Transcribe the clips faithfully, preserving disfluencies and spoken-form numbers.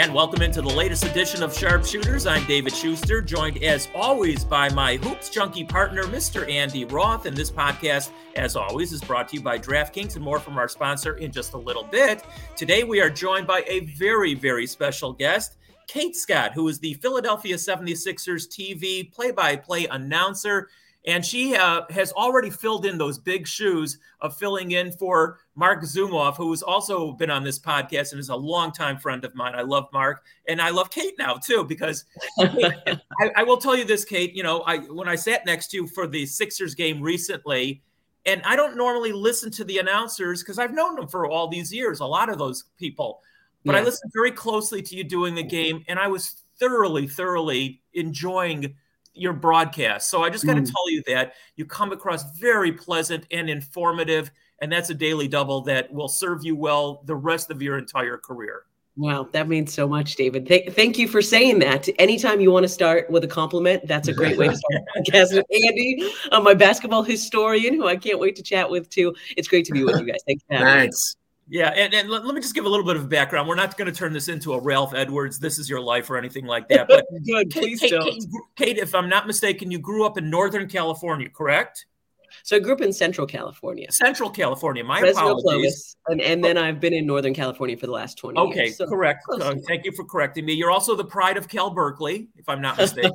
And welcome into the latest edition of Sharpshooters. I'm David Schuster, joined as always by my Hoops Junkie partner, Mister Andy Roth. And this podcast, as always, is brought to you by DraftKings and more from our sponsor in just a little bit. Today, we are joined by a very, very special guest, Kate Scott, who is the Philadelphia seventy-sixers T V play-by-play announcer. And she uh, has already filled in those big shoes of filling in for Mark Zumoff, who has also been on this podcast and is a longtime friend of mine. I love Mark, and I love Kate now, too, because I, I will tell you this, Kate. You know, I when I sat next to you for the Sixers game recently, and I don't normally listen to the announcers because I've known them for all these years, a lot of those people. But yeah. I listened very closely to you doing the game, and I was thoroughly, thoroughly enjoying your broadcast. So I just got to mm. tell you that you come across very pleasant and informative, and that's a daily double that will serve you well the rest of your entire career. Wow. That means so much, David. Th- thank you for saying that. Anytime you want to start with a compliment, that's a great way to start a podcast with Andy, uh, my basketball historian, who I can't wait to chat with too. It's great to be with you guys. Thanks for having me. Thanks. Yeah, and, and let me just give a little bit of background. We're not going to turn this into a Ralph Edwards, this is your life or anything like that. But Good, please Kate, don't. Kate, Kate, if I'm not mistaken, you grew up in Northern California, correct? So I grew up in Central California. Central California, my Fresno, apologies. Clovis, and, and then I've been in Northern California for the last twenty okay, years. Okay, so correct. Uh, thank you for correcting me. You're also the pride of Cal Berkeley, if I'm not mistaken.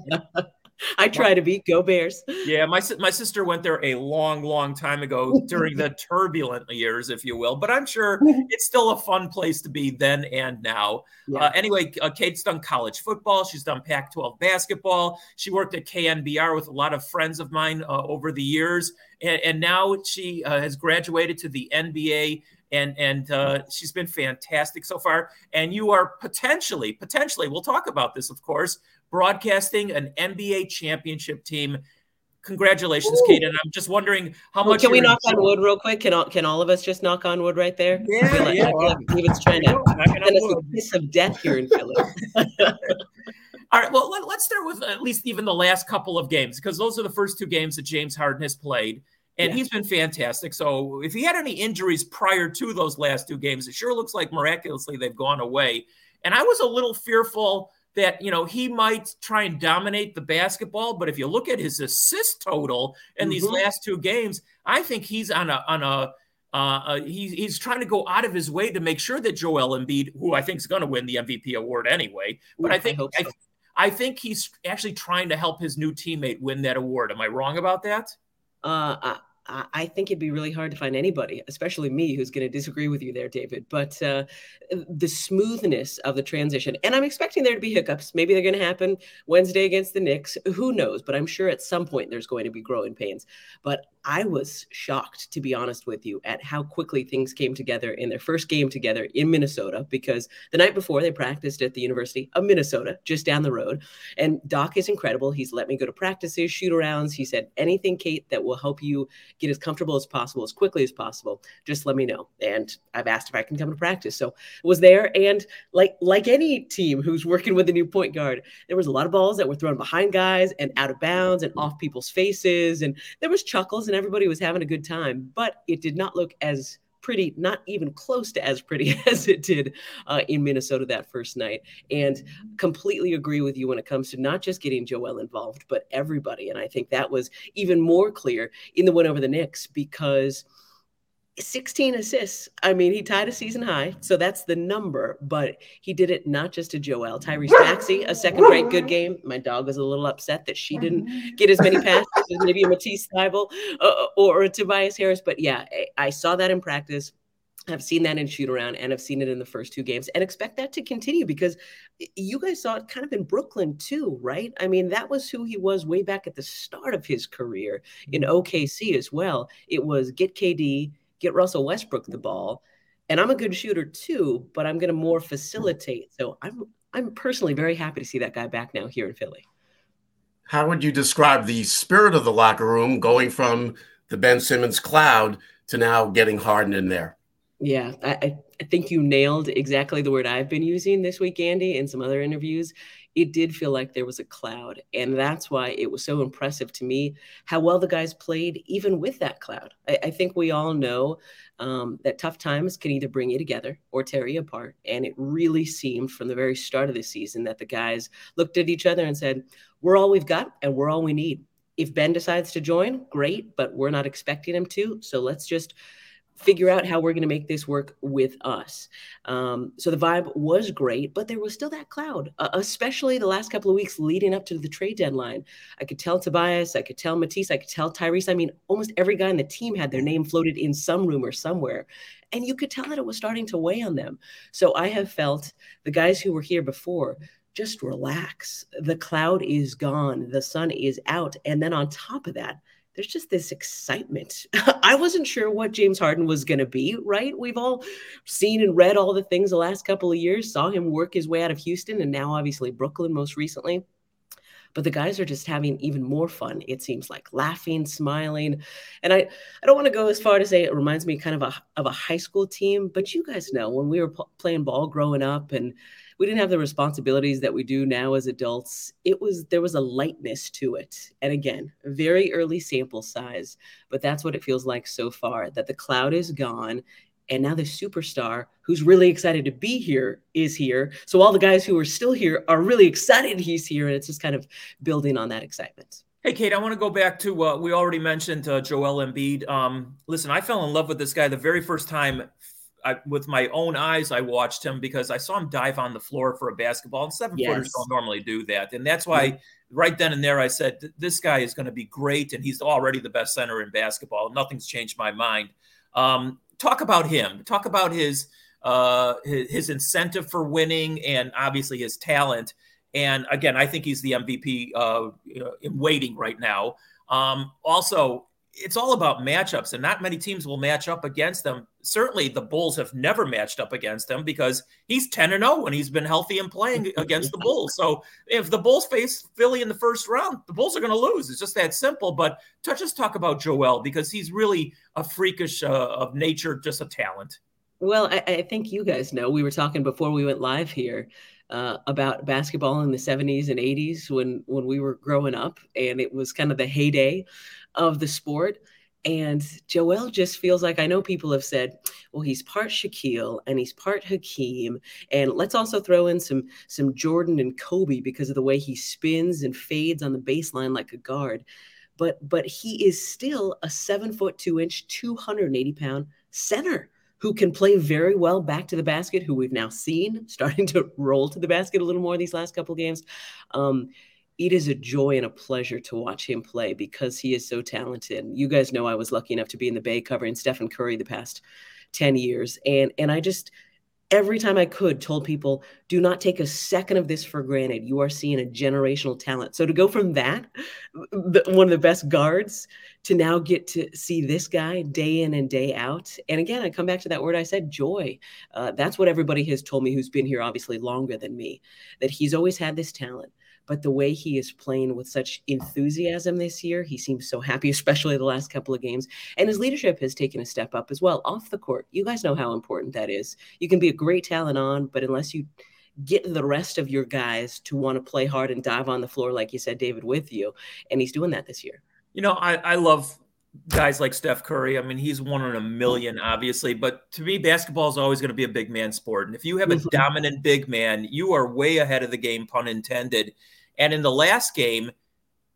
I try to be. Go Bears. Yeah, my my sister went there a long, long time ago during the turbulent years, if you will. But I'm sure it's still a fun place to be then and now. Yeah. Uh, anyway, uh, Kate's done college football. She's done Pac twelve basketball. She worked at K N B R with a lot of friends of mine uh, over the years. And, and now she uh, has graduated to the N B A. And and uh, she's been fantastic so far. And you are potentially, potentially, we'll talk about this, of course, broadcasting an N B A championship team. Congratulations, Ooh. Kate. And I'm just wondering how well, much. Can we knock on wood real quick? Can all, can all of us just knock on wood right there? Yeah, like, yeah. David's trying to send us a kiss of death here in Philly. All right, well, let, let's start with at least even the last couple of games, because those are the first two games that James Harden has played. And yeah. he's been fantastic. So if he had any injuries prior to those last two games, it sure looks like miraculously they've gone away. And I was a little fearful that, you know, he might try and dominate the basketball. But if you look at his assist total in mm-hmm. these last two games, I think he's on a on a uh, he's he's trying to go out of his way to make sure that Joel Embiid, who I think is going to win the M V P award anyway, but Ooh, I think I, hope so. I, I think he's actually trying to help his new teammate win that award. Am I wrong about that? Uh, I- I think it'd be really hard to find anybody, especially me, who's going to disagree with you there, David. But uh, the smoothness of the transition, and I'm expecting there to be hiccups. Maybe they're going to happen Wednesday against the Knicks. Who knows? But I'm sure at some point there's going to be growing pains. But I was shocked, to be honest with you, at how quickly things came together in their first game together in Minnesota, because the night before they practiced at the University of Minnesota, just down the road. And Doc is incredible. He's let me go to practices, shoot arounds. He said, anything, Kate, that will help you get as comfortable as possible, as quickly as possible, just let me know. And I've asked if I can come to practice. So I was there. And like like any team who's working with a new point guard, there was a lot of balls that were thrown behind guys and out of bounds and off people's faces. And there was chuckles and everybody was having a good time. But it did not look as pretty, not even close to as pretty as it did uh, in Minnesota that first night. And completely agree with you when it comes to not just getting Joel involved, but everybody. And I think that was even more clear in the win over the Knicks, because sixteen assists. I mean, he tied a season high, so that's the number, but he did it not just to Joel. Tyrese Maxey, a second-rate good game. My dog was a little upset that she didn't get as many passes as maybe a Matisse Thybulle uh, or a Tobias Harris, but yeah, I, I saw that in practice. I've seen that in shoot around, and I've seen it in the first two games, and expect that to continue, because you guys saw it kind of in Brooklyn too, right? I mean, that was who he was way back at the start of his career in O K C as well. It was get K D, get Russell Westbrook the ball, and I'm a good shooter too, but I'm going to more facilitate. So I'm I'm personally very happy to see that guy back now here in Philly. How would you describe the spirit of the locker room going from the Ben Simmons cloud to now getting Harden in there? Yeah, I, I think you nailed exactly the word I've been using this week, Andy, in some other interviews. it did feel like there was a cloud. And that's why it was so impressive to me how well the guys played, even with that cloud. I, I think we all know um, that tough times can either bring you together or tear you apart. And it really seemed from the very start of the season that the guys looked at each other and said, we're all we've got and we're all we need. If Ben decides to join, great, but we're not expecting him to. So let's just figure out how we're going to make this work with us. Um, so the vibe was great, but there was still that cloud, uh, especially the last couple of weeks leading up to the trade deadline. I could tell Tobias, I could tell Matisse, I could tell Tyrese. I mean, almost every guy on the team had their name floated in some rumor somewhere. And you could tell that it was starting to weigh on them. So I have felt the guys who were here before, just relax. The cloud is gone. The sun is out. And then on top of that, there's just this excitement. I wasn't sure what James Harden was going to be, right? We've all seen and read all the things the last couple of years, saw him work his way out of Houston and now obviously Brooklyn most recently. But the guys are just having even more fun, it seems like, laughing, smiling. And I, I don't want to go as far to say it reminds me kind of a, of a high school team, but you guys know when we were p- playing ball growing up and we didn't have the responsibilities that we do now as adults. It was, there was a lightness to it. And again, very early sample size, but that's what it feels like so far, that the cloud is gone. And now the superstar who's really excited to be here is here. So all the guys who are still here are really excited he's here. And it's just kind of building on that excitement. Hey, Kate, I want to go back to, uh, we already mentioned uh, Joel Embiid. Um, listen, I fell in love with this guy the very first time I, with my own eyes, I watched him because I saw him dive on the floor for a basketball, and seven yes. footers don't normally do that. And that's why mm-hmm. right then and there, I said, this guy is going to be great. And he's already the best center in basketball. Nothing's changed my mind. Um, talk about him, talk about his, uh, his, his incentive for winning and obviously his talent. And again, I think he's the M V P uh, in waiting right now. Um, also, it's all about matchups, and not many teams will match up against them. Certainly the Bulls have never matched up against him because he's ten and oh when he's been healthy and playing against the Bulls. So if the Bulls face Philly in the first round, the Bulls are going to lose. It's just that simple. But to just talk about Joel, because he's really a freakish uh, of nature, just a talent. Well, I, I think you guys know, we were talking before we went live here uh, about basketball in the seventies and eighties when, when we were growing up, and it was kind of the heyday of the sport. And Joel just feels like, I know people have said, well, he's part Shaquille and he's part Hakeem. And let's also throw in some, some Jordan and Kobe because of the way he spins and fades on the baseline like a guard. But, but he is still a seven foot, two inch, two hundred eighty pound center who can play very well back to the basket, who we've now seen starting to roll to the basket a little more these last couple of games. Um, It is a joy and a pleasure to watch him play because he is so talented. You guys know I was lucky enough to be in the Bay covering Stephen Curry the past ten years. And, and I just, every time I could, told people, do not take a second of this for granted. You are seeing a generational talent. So to go from that, the, one of the best guards, to now get to see this guy day in and day out. And again, I come back to that word I said, joy. Uh, that's what everybody has told me who's been here obviously longer than me, that he's always had this talent. But the way he is playing with such enthusiasm this year, he seems so happy, especially the last couple of games. And his leadership has taken a step up as well off the court. You guys know how important that is. You can be a great talent on, but unless you get the rest of your guys to want to play hard and dive on the floor, like you said, David, with you, and he's doing that this year. You know, I, I love guys like Steph Curry. I mean, he's one in a million, obviously, but to me, basketball is always going to be a big man sport. And if you have a mm-hmm. dominant big man, you are way ahead of the game, pun intended. And in the last game,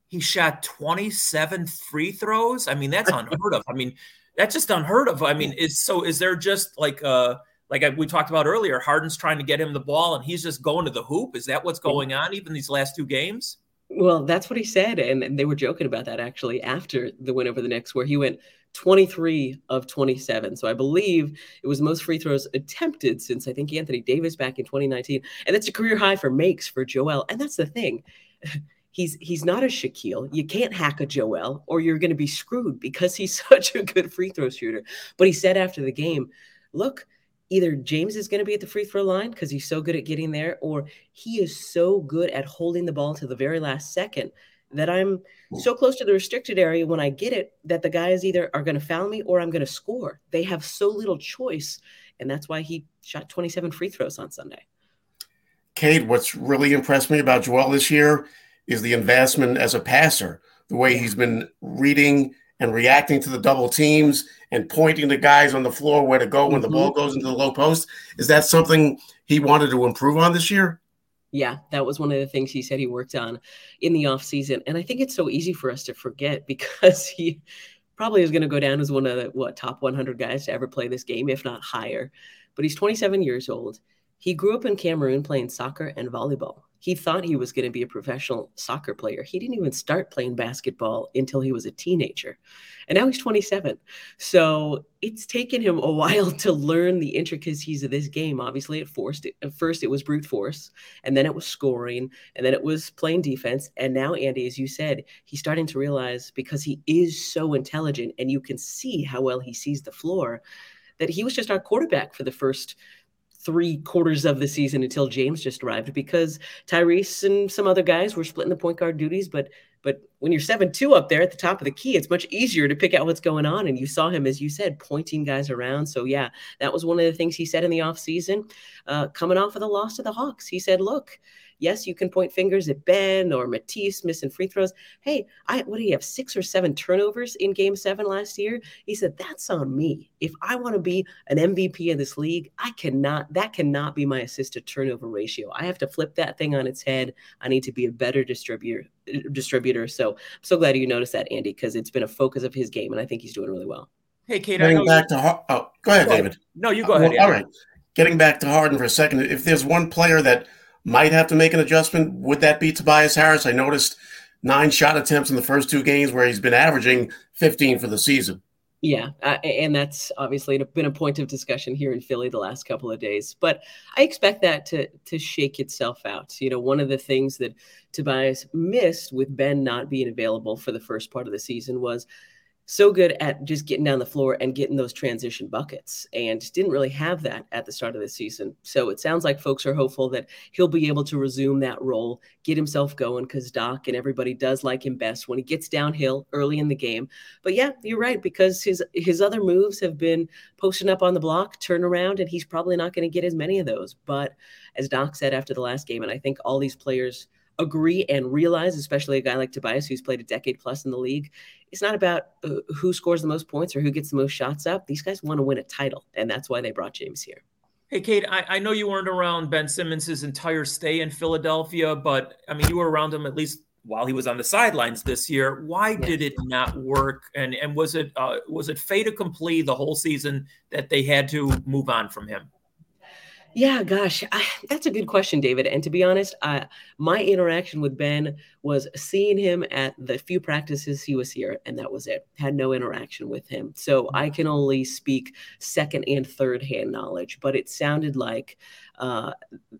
he shot twenty-seven free throws. I mean, that's unheard of. I mean, that's just unheard of. I mean, is so is there just like uh like we talked about earlier, Harden's trying to get him the ball and he's just going to the hoop? Is that what's going on even these last two games? Well, that's what he said. And, and they were joking about that actually after the win over the Knicks, where he went twenty-three of twenty-seven. So I believe it was the most free throws attempted since I think Anthony Davis back in twenty nineteen. And that's a career high for makes for Joel. And that's the thing. He's he's not a Shaquille. You can't hack a Joel or you're going to be screwed because he's such a good free throw shooter. But he said after the game, look, either James is going to be at the free throw line because he's so good at getting there, or he is so good at holding the ball to the very last second that I'm so close to the restricted area when I get it that the guys either are going to foul me or I'm going to score. They have so little choice, and that's why he shot twenty-seven free throws on Sunday. Kate, what's really impressed me about Joel this year is the investment as a passer, the way he's been reading and reacting to the double teams and pointing to guys on the floor where to go when mm-hmm. the ball goes into the low post. Is that something he wanted to improve on this year? Yeah, that was one of the things he said he worked on in the offseason. And I think it's so easy for us to forget because he probably is going to go down as one of the what, top one hundred guys to ever play this game, if not higher. But he's twenty-seven years old. He grew up in Cameroon playing soccer and volleyball. He thought he was going to be a professional soccer player. He didn't even start playing basketball until he was a teenager. And now he's twenty-seven. So it's taken him a while to learn the intricacies of this game. Obviously, at, forced, at first it was brute force, and then it was scoring, and then it was playing defense. And now, Andy, as you said, he's starting to realize, because he is so intelligent and you can see how well he sees the floor, that he was just our quarterback for the first three quarters of the season until James just arrived, because Tyrese and some other guys were splitting the point guard duties. But but when you're seven two up there at the top of the key, it's much easier to pick out what's going on. And you saw him, as you said, pointing guys around. So, yeah, that was one of the things he said in the offseason, uh, coming off of the loss to the Hawks. He said, look, yes, you can point fingers at Ben or Matisse missing free throws. Hey, I what do you have, six or seven turnovers in game seven last year? He said, that's on me. If I want to be an M V P of this league, I cannot, that cannot be my assist to turnover ratio. I have to flip that thing on its head. I need to be a better distributor. distributor. So I'm so glad you noticed that, Andy, because it's been a focus of his game, and I think he's doing really well. Hey, Kate, Getting I know back you... to Har- oh, go ahead, go David. Ahead. No, you go uh, ahead. Well, all right. Getting back to Harden for a second, if there's one player that might have to make an adjustment, would that be Tobias Harris? I noticed nine shot attempts in the first two games where he's been averaging fifteen for the season. Yeah, uh, and that's obviously been a point of discussion here in Philly the last couple of days. But I expect that to to shake itself out. You know, one of the things that Tobias missed with Ben not being available for the first part of the season was so good at just getting down the floor and getting those transition buckets, and didn't really have that at the start of the season. So it sounds like folks are hopeful that he'll be able to resume that role, get himself going, because Doc and everybody does like him best when he gets downhill early in the game. But yeah, you're right, because his his other moves have been posting up on the block, turn around, and he's probably not going to get as many of those. But as Doc said after the last game, and I think all these players agree and realize, especially a guy like Tobias, who's played a decade plus in the league, it's not about uh, who scores the most points or who gets the most shots up. These guys want to win a title, and that's why they brought James here. Hey, Kate, I, I know you weren't around Ben Simmons' entire stay in Philadelphia, but, I mean, you were around him at least while he was on the sidelines this year. Why yeah. did it not work, and and was it uh, was it fait accompli the whole season that they had to move on from him? Yeah, gosh, I, that's a good question, David. And to be honest, uh, my interaction with Ben was seeing him at the few practices he was here, and that was it. Had no interaction with him. So I can only speak second and third hand knowledge, but it sounded like uh,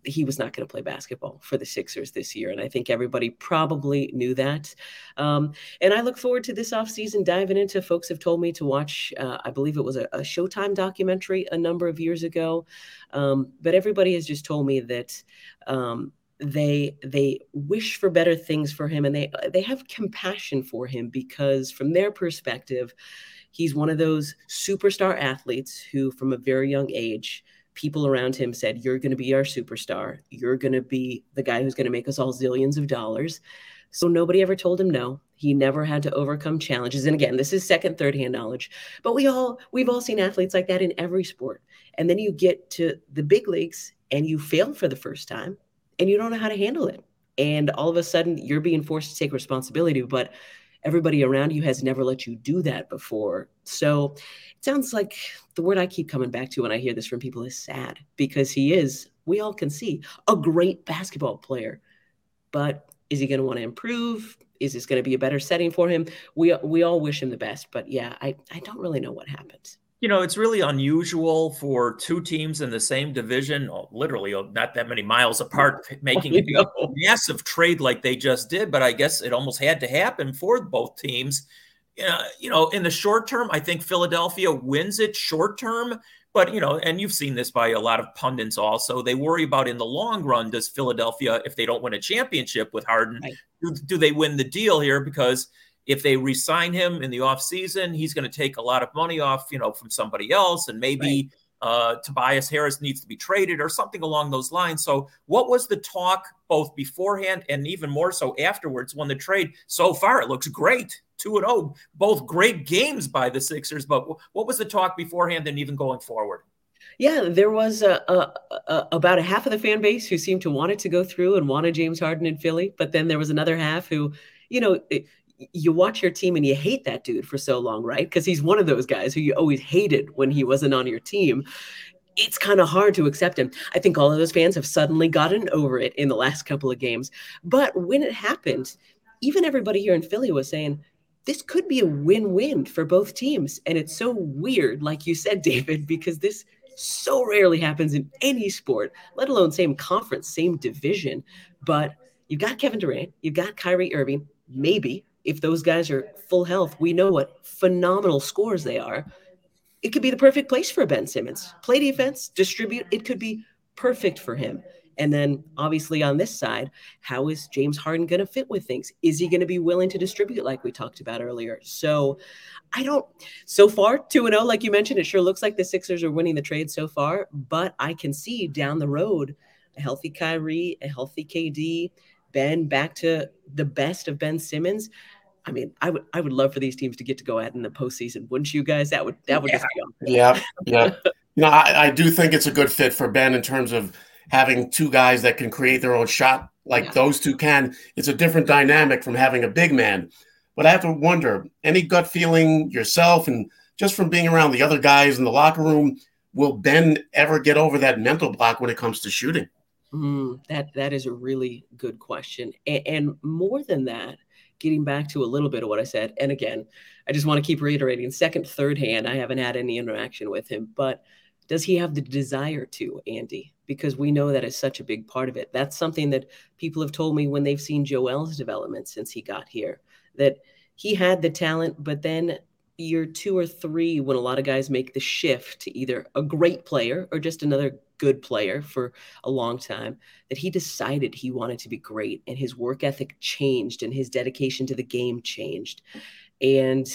he was not going to play basketball for the Sixers this year. And I think everybody probably knew that. Um, and I look forward to this offseason diving into, folks have told me to watch, uh, I believe it was a, a Showtime documentary a number of years ago. Um, but everybody has just told me that um, they they wish for better things for him, and they they have compassion for him, because from their perspective, he's one of those superstar athletes who, from a very young age, people around him said, you're going to be our superstar. You're going to be the guy who's going to make us all zillions of dollars. So nobody ever told him no. He never had to overcome challenges. And again, this is second, third hand knowledge, but we all, we've all seen athletes like that in every sport. And then you get to the big leagues and you fail for the first time and you don't know how to handle it. And all of a sudden you're being forced to take responsibility, but everybody around you has never let you do that before. So it sounds like the word I keep coming back to when I hear this from people is sad, because he is, we all can see, a great basketball player, but is he going to want to improve? Is this going to be a better setting for him? We we all wish him the best, but yeah, I, I don't really know what happens. You know, it's really unusual for two teams in the same division, literally not that many miles apart, making a massive trade like they just did, but I guess it almost had to happen for both teams. Uh, you know, in the short term, I think Philadelphia wins it short term. But, you know, and you've seen this by a lot of pundits also, they worry about in the long run, does Philadelphia, if they don't win a championship with Harden, right. do, do they win the deal here? Because if they re-sign him in the offseason, he's going to take a lot of money off, you know, from somebody else. And maybe, right. uh, Tobias Harris needs to be traded or something along those lines. So what was the talk both beforehand and even more so afterwards when the trade? So far, it looks great. two and oh, both great games by the Sixers. But what was the talk beforehand and even going forward? Yeah, there was a, a, a, about a half of the fan base who seemed to want it to go through and wanted James Harden in Philly. But then there was another half who, you know, it, you watch your team and you hate that dude for so long, right? Because he's one of those guys who you always hated when he wasn't on your team. It's kind of hard to accept him. I think all of those fans have suddenly gotten over it in the last couple of games. But when it happened, even everybody here in Philly was saying, this could be a win-win for both teams. And it's so weird, like you said, David, because this so rarely happens in any sport, let alone same conference, same division. But you've got Kevin Durant, you've got Kyrie Irving, maybe. If those guys are full health, we know what phenomenal scores they are. It could be the perfect place for Ben Simmons. Play defense, distribute. It could be perfect for him. And then obviously on this side, how is James Harden going to fit with things? Is he going to be willing to distribute like we talked about earlier? So I don't, so far, two and oh, like you mentioned, it sure looks like the Sixers are winning the trade so far, but I can see down the road, a healthy Kyrie, a healthy K D, Ben back to the best of Ben Simmons. I mean, I would I would love for these teams to get to go at in the postseason, wouldn't you guys? That would that would yeah. just be awesome. Yeah, yeah. No, I, I do think it's a good fit for Ben in terms of having two guys that can create their own shot like yeah. those two can. It's a different dynamic from having a big man. But I have to wonder, any gut feeling yourself and just from being around the other guys in the locker room, will Ben ever get over that mental block when it comes to shooting? Mm, that that is a really good question. And, and more than that, getting back to a little bit of what I said, and again, I just want to keep reiterating, second, third hand, I haven't had any interaction with him, but does he have the desire to, Andy? Because we know that is such a big part of it. That's something that people have told me when they've seen Joel's development since he got here, that he had the talent, but then year two or three, when a lot of guys make the shift to either a great player or just another good player for a long time, that he decided he wanted to be great and his work ethic changed and his dedication to the game changed. And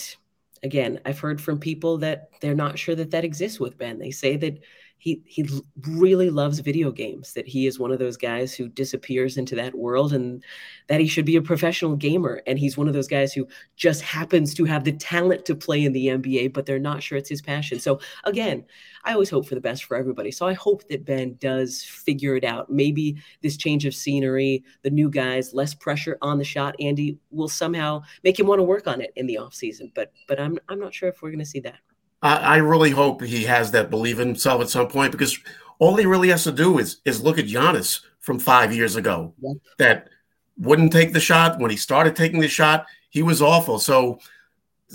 again, I've heard from people that they're not sure that that exists with Ben. They say that he he really loves video games, that he is one of those guys who disappears into that world and that he should be a professional gamer. And he's one of those guys who just happens to have the talent to play in the N B A, but they're not sure it's his passion. So again, I always hope for the best for everybody. So I hope that Ben does figure it out. Maybe this change of scenery, the new guys, less pressure on the shot, Andy, will somehow make him want to work on it in the offseason. But but I'm I'm not sure if we're going to see that. I really hope he has that belief in himself at some point, because all he really has to do is is look at Giannis from five years ago yep. that wouldn't take the shot. When he started taking the shot, he was awful. So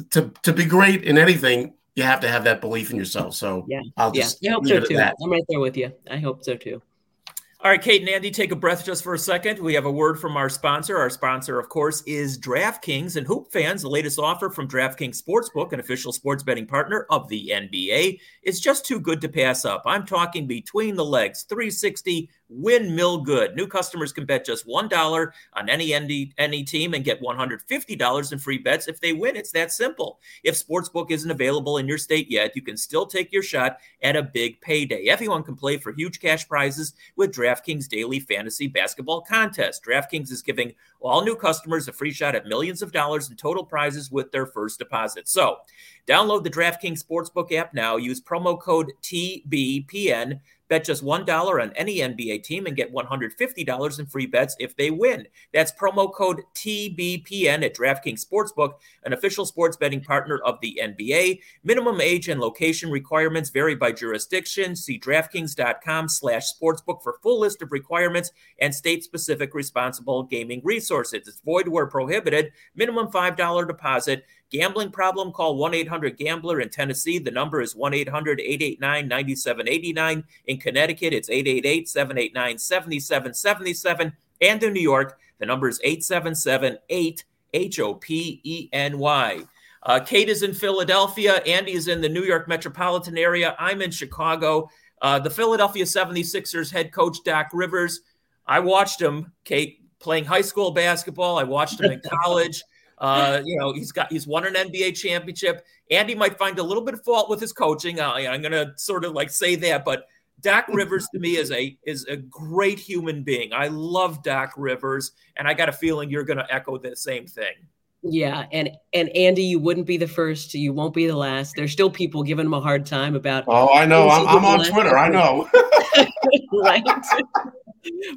to to be great in anything, you have to have that belief in yourself. So yeah. I'll just yeah. I hope so too. That. I'm right there with you. I hope so too. All right, Kate and Andy, take a breath just for a second. We have a word from our sponsor. Our sponsor, of course, is DraftKings. And Hoop fans, the latest offer from DraftKings Sportsbook, an official sports betting partner of the N B A, is just too good to pass up. I'm talking between the legs, three sixty windmill good. New customers can bet just one dollar on any N D, any team and get one hundred fifty dollars in free bets if they win. It's that simple. If Sportsbook isn't available in your state yet, you can still take your shot at a big payday. Everyone can play for huge cash prizes with DraftKings Daily Fantasy Basketball Contest. DraftKings is giving all new customers a free shot at millions of dollars in total prizes with their first deposit. So download the DraftKings Sportsbook app now. Use promo code T B P N. Bet just one dollar on any N B A team and get one hundred fifty dollars in free bets if they win. That's promo code T B P N at DraftKings Sportsbook, an official sports betting partner of the N B A. Minimum age and location requirements vary by jurisdiction. See DraftKings.com slash sportsbook for full list of requirements and state-specific responsible gaming resources. It's void where prohibited. Minimum five dollars deposit. Gambling problem? Call one eight hundred gambler in Tennessee. The number is one eight hundred eight eight nine nine seven eight nine. In Connecticut, it's eight eight eight seven eight nine seven seven seven seven. And in New York, the number is eight seven seven eight H O P E N Y. Uh, Kate is in Philadelphia. Andy is in the New York metropolitan area. I'm in Chicago. Uh, the Philadelphia seventy-sixers head coach, Doc Rivers. I watched him, Kate, playing high school basketball. I watched him in college. Uh, you know, he's got he's won an N B A championship, and he might find a little bit of fault with his coaching. I, I'm going to sort of like say that, but Doc Rivers to me is a is a great human being. I love Doc Rivers, and I got a feeling you're going to echo the same thing. Yeah, and and Andy, you wouldn't be the first. You won't be the last. There's still people giving him a hard time about. Oh, I know. I'm, I'm on Twitter. I know. Right.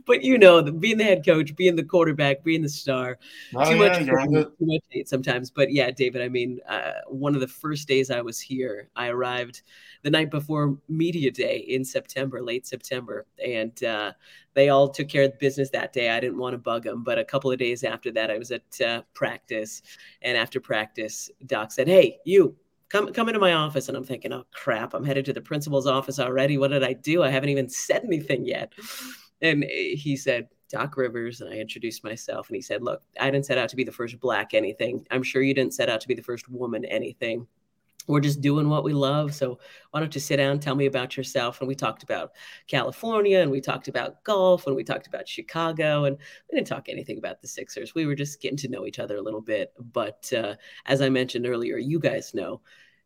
But, you know, being the head coach, being the quarterback, being the star, oh, too, yeah, much, too much hate sometimes. But, yeah, David, I mean, uh, one of the first days I was here, I arrived the night before media day in September, late September. And uh, they all took care of the business that day. I didn't want to bug them. But a couple of days after that, I was at uh, practice. And after practice, Doc said, hey, you. Come, come into my office. And I'm thinking, oh, crap, I'm headed to the principal's office already. What did I do? I haven't even said anything yet. And he said, Doc Rivers. And I introduced myself. And he said, look, I didn't set out to be the first black anything. I'm sure you didn't set out to be the first woman anything. We're just doing what we love. So why don't you sit down, tell me about yourself? And we talked about California, and we talked about golf, and we talked about Chicago, and we didn't talk anything about the Sixers. We were just getting to know each other a little bit. But uh, as I mentioned earlier, you guys know,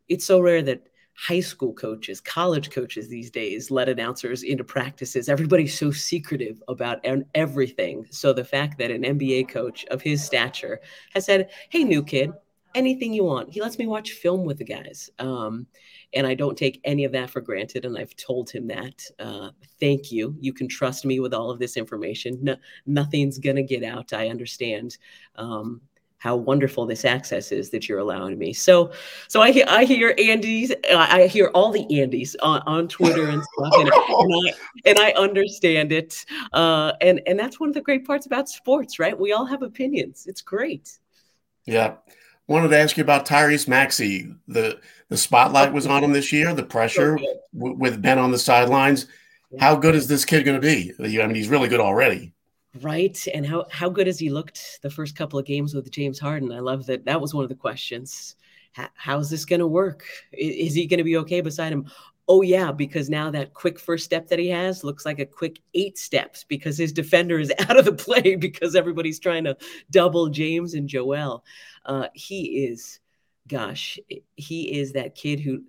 it's so rare that high school coaches, college coaches these days let announcers into practices. Everybody's so secretive about everything. So the fact that an N B A coach of his stature has said, hey, new kid, anything you want. He lets me watch film with the guys. Um, and I don't take any of that for granted. And I've told him that, uh, thank you. You can trust me with all of this information. No, nothing's going to get out. I understand um, how wonderful this access is that you're allowing me. So, so I hear, I hear Andy's, I hear all the Andy's on, on Twitter and stuff. And, and, I, and I understand it. Uh, and, and that's one of the great parts about sports, right? We all have opinions. It's great. Yeah. Wanted to ask you about Tyrese Maxey. The the spotlight was on him this year, the pressure so w- with Ben on the sidelines. How good is this kid going to be? I mean, he's really good already. Right. And how, how good has he looked the first couple of games with James Harden? I love that. That was one of the questions. H- how's this going to work? Is, is he going to be okay beside him? Oh, yeah, because now that quick first step that he has looks like a quick eight steps because his defender is out of the play because everybody's trying to double James and Joel. Uh, he is, gosh, he is that kid who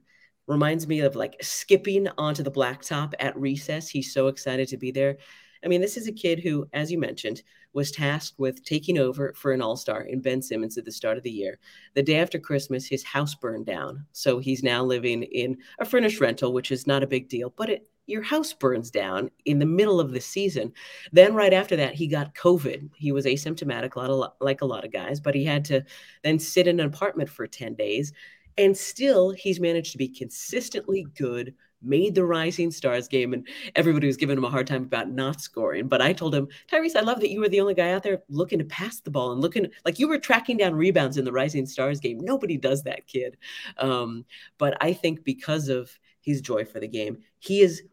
reminds me of like skipping onto the blacktop at recess. He's so excited to be there. I mean, this is a kid who, as you mentioned, was tasked with taking over for an all-star in Ben Simmons at the start of the year. The day after Christmas, his house burned down. So he's now living in a furnished rental, which is not a big deal. But it, your house burns down in the middle of the season. Then right after that, he got COVID. He was asymptomatic, a lot of, like a lot of guys, but he had to then sit in an apartment for ten days. And still, he's managed to be consistently good, made the Rising Stars game, and everybody was giving him a hard time about not scoring. But I told him, Tyrese, I love that you were the only guy out there looking to pass the ball and looking like you were tracking down rebounds in the Rising Stars game. Nobody does that, kid. Um, but I think because of his joy for the game, he is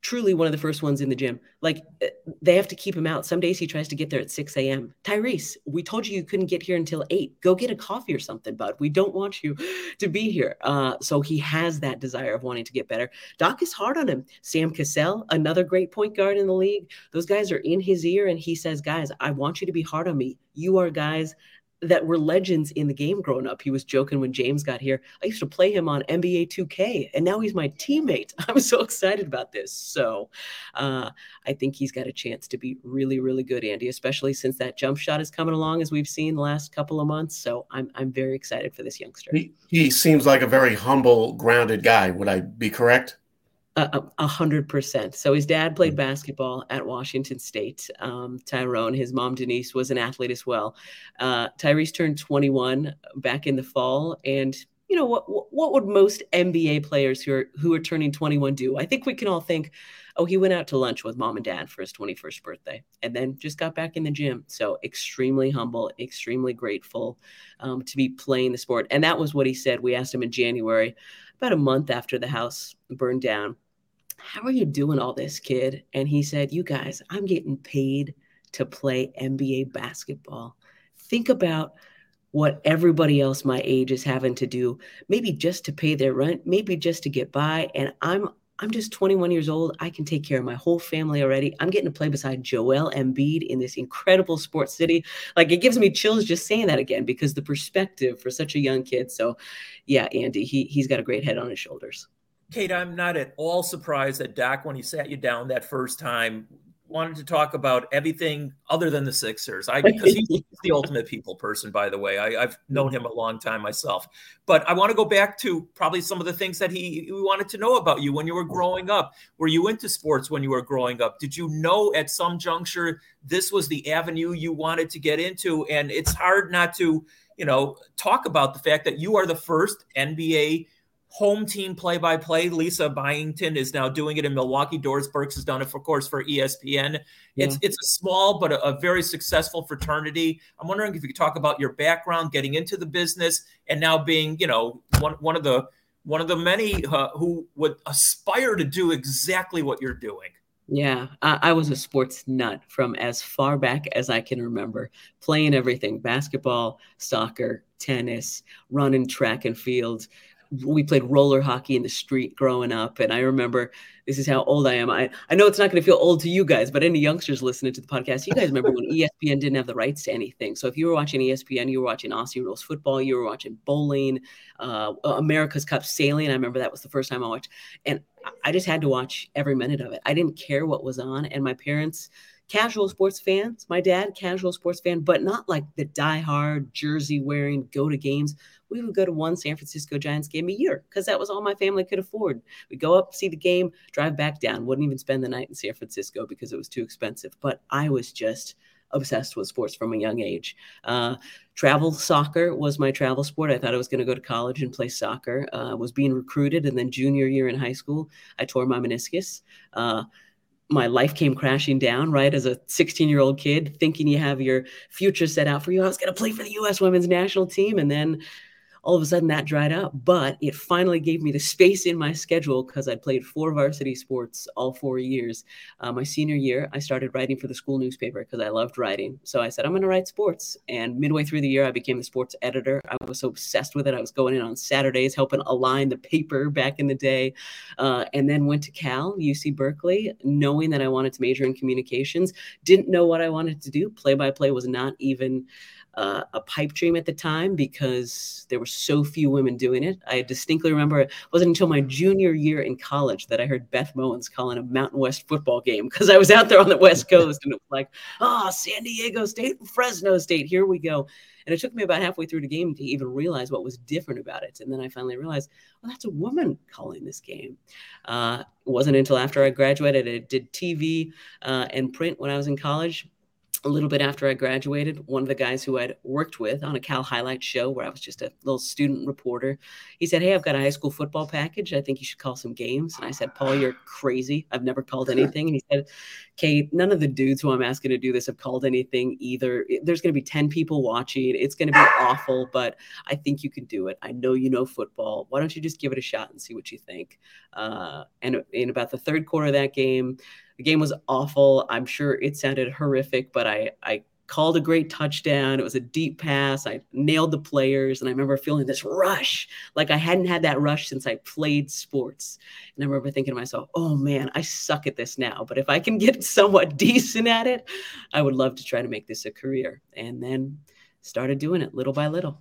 truly one of the first ones in the gym. Like, they have to keep him out. Some days he tries to get there at six a.m. Tyrese, we told you you couldn't get here until eight. Go get a coffee or something, bud. We don't want you to be here. Uh, so he has that desire of wanting to get better. Doc is hard on him. Sam Cassell, another great point guard in the league. Those guys are in his ear, and he says, guys, I want you to be hard on me. You are guys that were legends in the game growing up. He was joking when James got here, I used to play him on N B A two K, and now he's my teammate. I'm so excited about this. So uh, I think he's got a chance to be really, really good, Andy, especially since that jump shot is coming along, as we've seen the last couple of months. So I'm I'm very excited for this youngster. He, he seems like a very humble, grounded guy. Would I be correct? A hundred percent. So his dad played basketball at Washington State. Um, Tyrone, his mom, Denise, was an athlete as well. Uh, Tyrese turned twenty-one back in the fall. And, you know, what what would most N B A players who are who are turning twenty-one do? I think we can all think, oh, he went out to lunch with mom and dad for his twenty-first birthday and then just got back in the gym. So extremely humble, extremely grateful um, to be playing the sport. And that was what he said. We asked him in January, about a month after the house burned down, how are you doing all this, kid? And he said, you guys, I'm getting paid to play N B A basketball. Think about what everybody else my age is having to do, maybe just to pay their rent, maybe just to get by. And I'm I'm just twenty-one years old. I can take care of my whole family already. I'm getting to play beside Joel Embiid in this incredible sports city. Like, it gives me chills just saying that again, because the perspective for such a young kid. So yeah, Andy, he, he's got a great head on his shoulders. Kate, I'm not at all surprised that Doc, when he sat you down that first time, wanted to talk about everything other than the Sixers. I, because he's the ultimate people person, by the way. I, I've known him a long time myself. But I want to go back to probably some of the things that he we wanted to know about you when you were growing up. Were you into sports when you were growing up? Did you know at some juncture this was the avenue you wanted to get into? And it's hard not to, you know, talk about the fact that you are the first N B A home team play-by-play. Lisa Byington is now doing it in Milwaukee. Doris Burke has done it, for, of course, for E S P N. Yeah. It's it's a small but a, a very successful fraternity. I'm wondering if you could talk about your background, getting into the business, and now being, you know, one one of the one of the many uh, who would aspire to do exactly what you're doing. Yeah, I, I was a sports nut from as far back as I can remember, playing everything: basketball, soccer, tennis, running track and field. We played roller hockey in the street growing up. And I remember, this is how old I am. I, I know it's not going to feel old to you guys, but any youngsters listening to the podcast, you guys remember when E S P N didn't have the rights to anything. So if you were watching E S P N, you were watching Aussie Rules football, you were watching bowling, uh, America's Cup sailing. I remember that was the first time I watched. And I just had to watch every minute of it. I didn't care what was on. And my parents, casual sports fans, my dad, casual sports fan, but not like the diehard jersey wearing, go to games. We would go to one San Francisco Giants game a year because that was all my family could afford. We'd go up, see the game, drive back down. Wouldn't even spend the night in San Francisco because it was too expensive. But I was just obsessed with sports from a young age. Uh, travel soccer was my travel sport. I thought I was going to go to college and play soccer. I uh, was being recruited. And then junior year in high school, I tore my meniscus. Uh, My life came crashing down, right? As a sixteen-year-old kid, thinking you have your future set out for you. I was going to play for the U S women's national team. And then all of a sudden that dried up. But it finally gave me the space in my schedule because I played four varsity sports all four years. Uh, my senior year, I started writing for the school newspaper because I loved writing. So I said, I'm going to write sports. And midway through the year, I became the sports editor. I was so obsessed with it. I was going in on Saturdays, helping align the paper back in the day. Uh, and then went to Cal, U C Berkeley, knowing that I wanted to major in communications. Didn't know what I wanted to do. Play-by-play was not even Uh, a pipe dream at the time because there were so few women doing it. I distinctly remember it wasn't until my junior year in college that I heard Beth Mowins calling a Mountain West football game because I was out there on the West Coast and it was like, oh, San Diego State, Fresno State, here we go. And it took me about halfway through the game to even realize what was different about it. And then I finally realized, well, that's a woman calling this game. Uh, it wasn't until after I graduated. I did T V uh, and print when I was in college. A little bit after I graduated, one of the guys who I'd worked with on a Cal Highlight show where I was just a little student reporter, he said, hey, I've got a high school football package. I think you should call some games. And I said, Paul, you're crazy. I've never called anything. And he said, Kate, none of the dudes who I'm asking to do this have called anything either. There's going to be ten people watching. It's going to be awful, but I think you can do it. I know you know football. Why don't you just give it a shot and see what you think? Uh, and in about the third quarter of that game, the game was awful. I'm sure it sounded horrific, but I, I called a great touchdown. It was a deep pass. I nailed the players. And I remember feeling this rush, like I hadn't had that rush since I played sports. And I remember thinking to myself, oh man, I suck at this now, but if I can get somewhat decent at it, I would love to try to make this a career. And then started doing it little by little.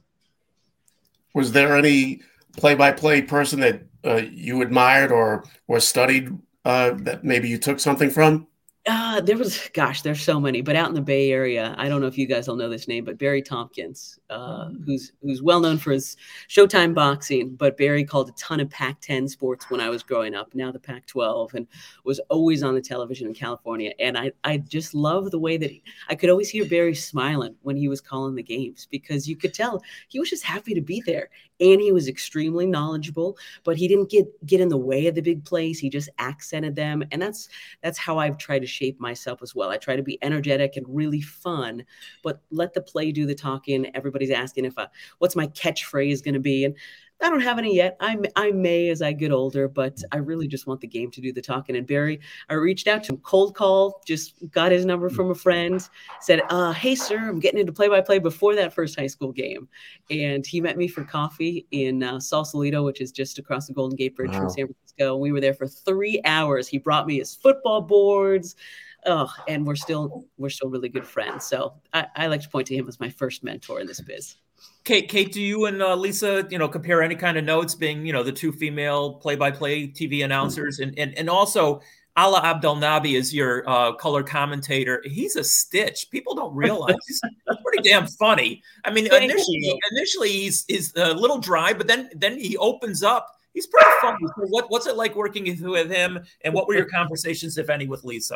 Was there any play-by-play person that uh, you admired or or studied Uh, that maybe you took something from? Uh, there was, gosh, there's so many, but out in the Bay Area, I don't know if you guys all know this name, but Barry Tompkins, uh, who's who's well known for his Showtime boxing, but Barry called a ton of Pac ten sports when I was growing up, now the Pac twelve, and was always on the television in California. And I, I just love the way that he, I could always hear Barry smiling when he was calling the games because you could tell he was just happy to be there. And he was extremely knowledgeable, but he didn't get, get in the way of the big plays. He just accented them. And that's that's how I've tried to shape myself as well. I try to be energetic and really fun, but let the play do the talking. Everybody's asking if I, what's my catchphrase going to be? And I don't have any yet. I, I may as I get older, but I really just want the game to do the talking. And Barry, I reached out to him, cold call, just got his number from a friend, said, uh, hey, sir, I'm getting into play-by-play before that first high school game. And he met me for coffee in uh, Sausalito, which is just across the Golden Gate Bridge wow. from San Francisco. We were there for three hours. He brought me his football boards. Oh, and we're still we're still really good friends. So I, I like to point to him as my first mentor in this biz. Kate, Kate, do you and uh, Lisa, you know, compare any kind of notes? Being, you know, the two female play-by-play T V announcers, mm-hmm. and and and also Ala Abdel-Nabi is your uh, color commentator. He's a stitch. People don't realize he's pretty damn funny. I mean, Thank initially, you. initially he's is a little dry, but then then he opens up. He's pretty funny. So what, what's it like working with him? And what were your conversations, if any, with Lisa?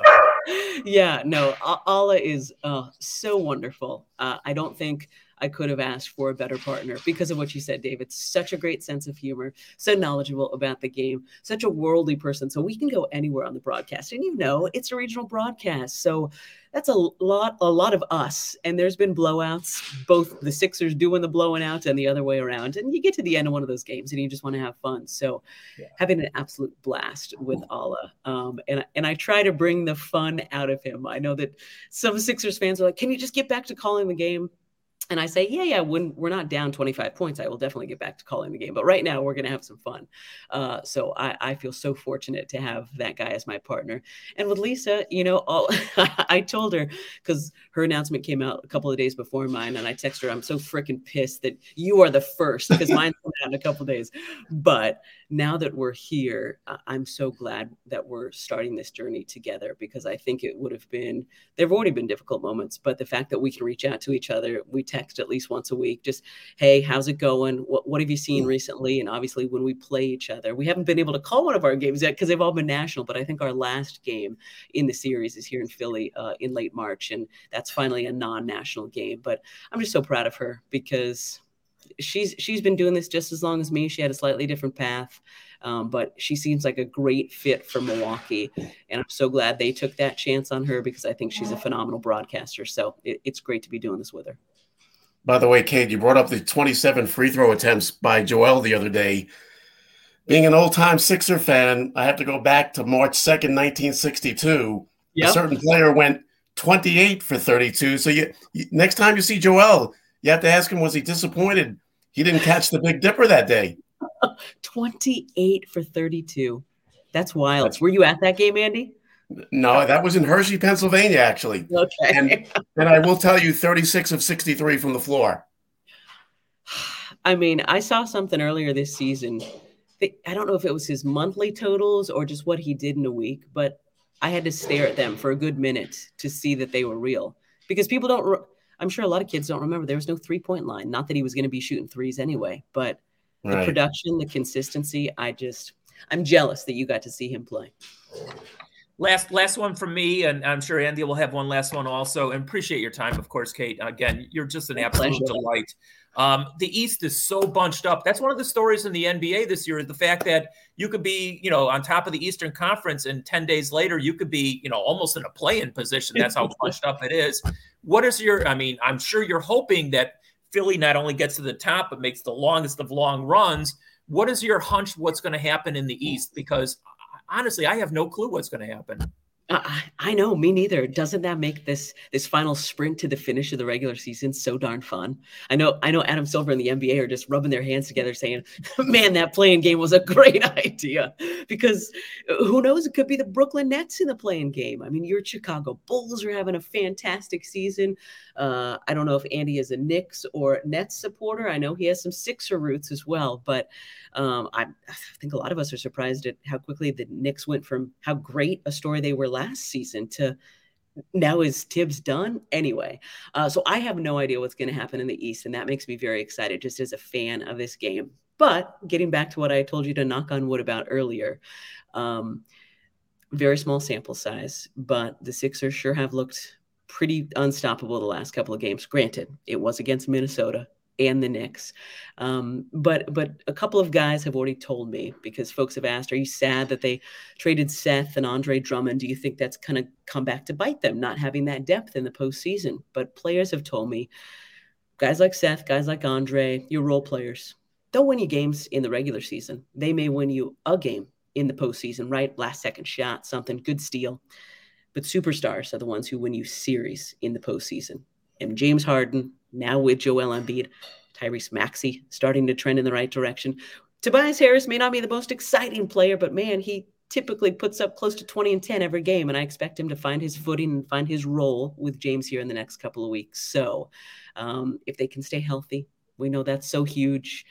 Yeah, no, Ala is uh, so wonderful. Uh, I don't think I could have asked for a better partner because of what you said, David. Such a great sense of humor, so knowledgeable about the game, such a worldly person. So we can go anywhere on the broadcast. And, you know, it's a regional broadcast. So that's a lot, a lot of us. And there's been blowouts, both the Sixers doing the blowing out and the other way around. And you get to the end of one of those games and you just want to have fun. So yeah. having an absolute blast with Ala. Um, and, and I try to bring the fun out of him. I know that some Sixers fans are like, can you just get back to calling the game? And I say, yeah, yeah, when we're not down twenty-five points, I will definitely get back to calling the game. But right now, we're going to have some fun. Uh, so I, I feel so fortunate to have that guy as my partner. And with Lisa, you know, all, I told her, because her announcement came out a couple of days before mine, and I texted her, I'm so freaking pissed that you are the first, because mine's coming out in a couple of days. But now that we're here, I'm so glad that we're starting this journey together, because I think it would have been, there have already been difficult moments, but the fact that we can reach out to each other, we text text at least once a week, just, hey, how's it going? What, what have you seen recently? And obviously when we play each other, we haven't been able to call one of our games yet because they've all been national, but I think our last game in the series is here in Philly uh, in late March. And that's finally a non-national game, but I'm just so proud of her because she's, she's been doing this just as long as me. She had a slightly different path, um, but she seems like a great fit for Milwaukee. And I'm so glad they took that chance on her because I think she's a phenomenal broadcaster. So it, it's great to be doing this with her. By the way, Kate, you brought up the twenty-seven free throw attempts by Joel the other day. Being an old-time Sixer fan, I have to go back to March second, nineteen sixty-two. Yep. A certain player went twenty-eight for thirty-two. So you, you, next time you see Joel, you have to ask him, was he disappointed? He didn't catch the Big Dipper that day. twenty-eight for thirty-two. That's wild. That's- Were you at that game, Andy? No, that was in Hershey, Pennsylvania, actually. Okay. And, and I will tell you, thirty-six of sixty-three from the floor. I mean, I saw something earlier this season. I don't know if it was his monthly totals or just what he did in a week, but I had to stare at them for a good minute to see that they were real. Because people don't re- – I'm sure a lot of kids don't remember. There was no three-point line. Not that he was going to be shooting threes anyway, but right. The production, the consistency, I just – I'm jealous that you got to see him play. Last last one from me, and I'm sure Andy will have one last one also. And appreciate your time, of course, Kate. Again, you're just an absolute Pleasure. delight. Um, the East is so bunched up. That's one of the stories in the N B A this year is the fact that you could be, you know, on top of the Eastern Conference, and ten days later you could be, you know, almost in a play-in position. That's how bunched up it is. What is your? I mean, I'm sure you're hoping that Philly not only gets to the top but makes the longest of long runs. What is your hunch? What's going to happen in the East? Because honestly, I have no clue what's going to happen. I, I know, me neither. Doesn't that make this this final sprint to the finish of the regular season so darn fun? I know I know Adam Silver and the N B A are just rubbing their hands together saying, man, that play-in game was a great idea. Because who knows, it could be the Brooklyn Nets in the play-in game. I mean, your Chicago Bulls are having a fantastic season. Uh, I don't know if Andy is a Knicks or Nets supporter. I know he has some Sixer roots as well. But um, I, I think a lot of us are surprised at how quickly the Knicks went from how great a story they were last season to now is Tibbs done anyway. Uh, so I have no idea what's going to happen in the East. And that makes me very excited just as a fan of this game. But getting back to what I told you to knock on wood about earlier, um, very small sample size, but the Sixers sure have looked pretty unstoppable the last couple of games. Granted, it was against Minnesota and the Knicks. Um, but but a couple of guys have already told me, because folks have asked, are you sad that they traded Seth and Andre Drummond? Do you think that's kind of come back to bite them, not having that depth in the postseason? But players have told me, guys like Seth, guys like Andre, your role players, they'll win you games in the regular season. They may win you a game in the postseason, right? Last second shot, something, good steal. But superstars are the ones who win you series in the postseason. And James Harden, now with Joel Embiid, Tyrese Maxey starting to trend in the right direction. Tobias Harris may not be the most exciting player, but man, he typically puts up close to twenty and ten every game, and I expect him to find his footing and find his role with James here in the next couple of weeks. So um, if they can stay healthy, we know that's so huge.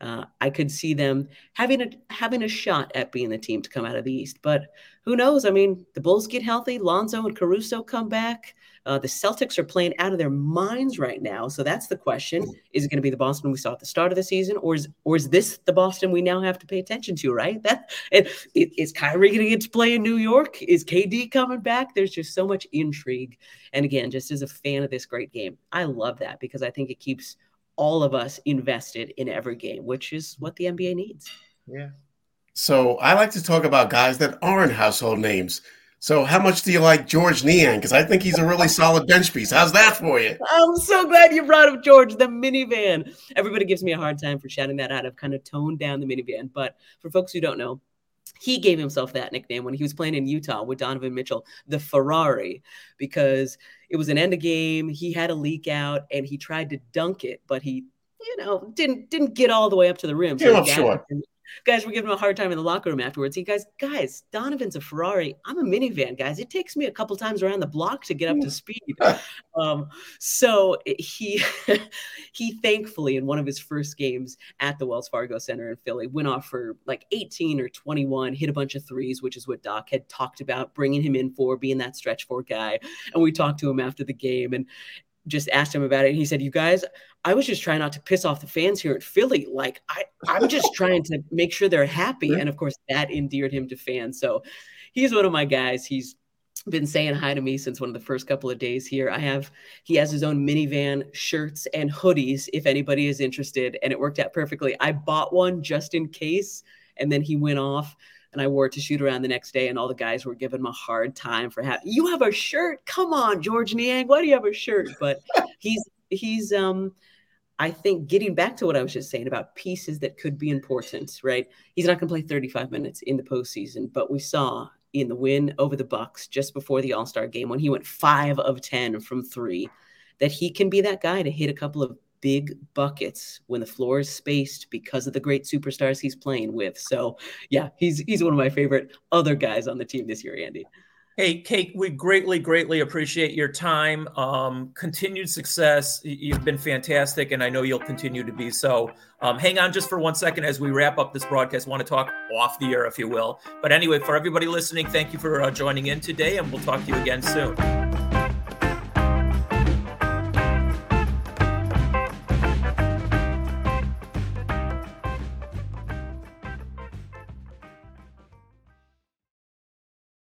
Uh, I could see them having a having a shot at being the team to come out of the East. But who knows? I mean, the Bulls get healthy. Lonzo and Caruso come back. Uh, the Celtics are playing out of their minds right now. So that's the question. Is it going to be the Boston we saw at the start of the season? Or is or is this the Boston we now have to pay attention to, right? That it, it, is Kyrie going to get to play in New York? Is K D coming back? There's just so much intrigue. And again, just as a fan of this great game, I love that because I think it keeps – all of us invested in every game, which is what the N B A needs. Yeah. So I like to talk about guys that aren't household names. So how much do you like George Niang? Because I think he's a really solid bench piece. How's that for you? I'm so glad you brought up George, the minivan. Everybody gives me a hard time for shouting that out. I've kind of toned down the minivan. But for folks who don't know, he gave himself that nickname when he was playing in Utah with Donovan Mitchell, the Ferrari, because it was an end of game. He had a leak out and he tried to dunk it, but he, you know, didn't didn't get all the way up to the rim. So yeah, sure. Guys were giving him a hard time in the locker room afterwards. He guys, guys, Donovan's a Ferrari. I'm a minivan, guys. It takes me a couple times around the block to get up to speed. Um, so he he thankfully in one of his first games at the Wells Fargo Center in Philly went off for like eighteen or twenty-one, hit a bunch of threes, which is what Doc had talked about bringing him in for, being that stretch four guy. And we talked to him after the game and just asked him about it. And he said, you guys, I was just trying not to piss off the fans here at Philly. Like I, I'm just trying to make sure they're happy. And of course that endeared him to fans. So he's one of my guys. He's been saying hi to me since one of the first couple of days here. I have, he has his own minivan shirts and hoodies, if anybody is interested. And it worked out perfectly. I bought one just in case. And then he went off. And I wore it to shoot around the next day, and all the guys were giving him a hard time for having, you have a shirt? Come on, George Niang, why do you have a shirt? But he's, he's um, I think, getting back to what I was just saying about pieces that could be important, right? He's not going to play thirty-five minutes in the postseason, but we saw in the win over the Bucks just before the All-Star game when he went five of ten from three, that he can be that guy to hit a couple of big buckets when the floor is spaced because of the great superstars he's playing with. So yeah, he's he's one of my favorite other guys on the team this year, Andy. Hey, Kate, we greatly, greatly appreciate your time. Um, continued success. You've been fantastic, and I know you'll continue to be so. Um, hang on just for one second as we wrap up this broadcast. I want to talk off the air, if you will. But anyway, for everybody listening, thank you for uh, joining in today, and we'll talk to you again soon.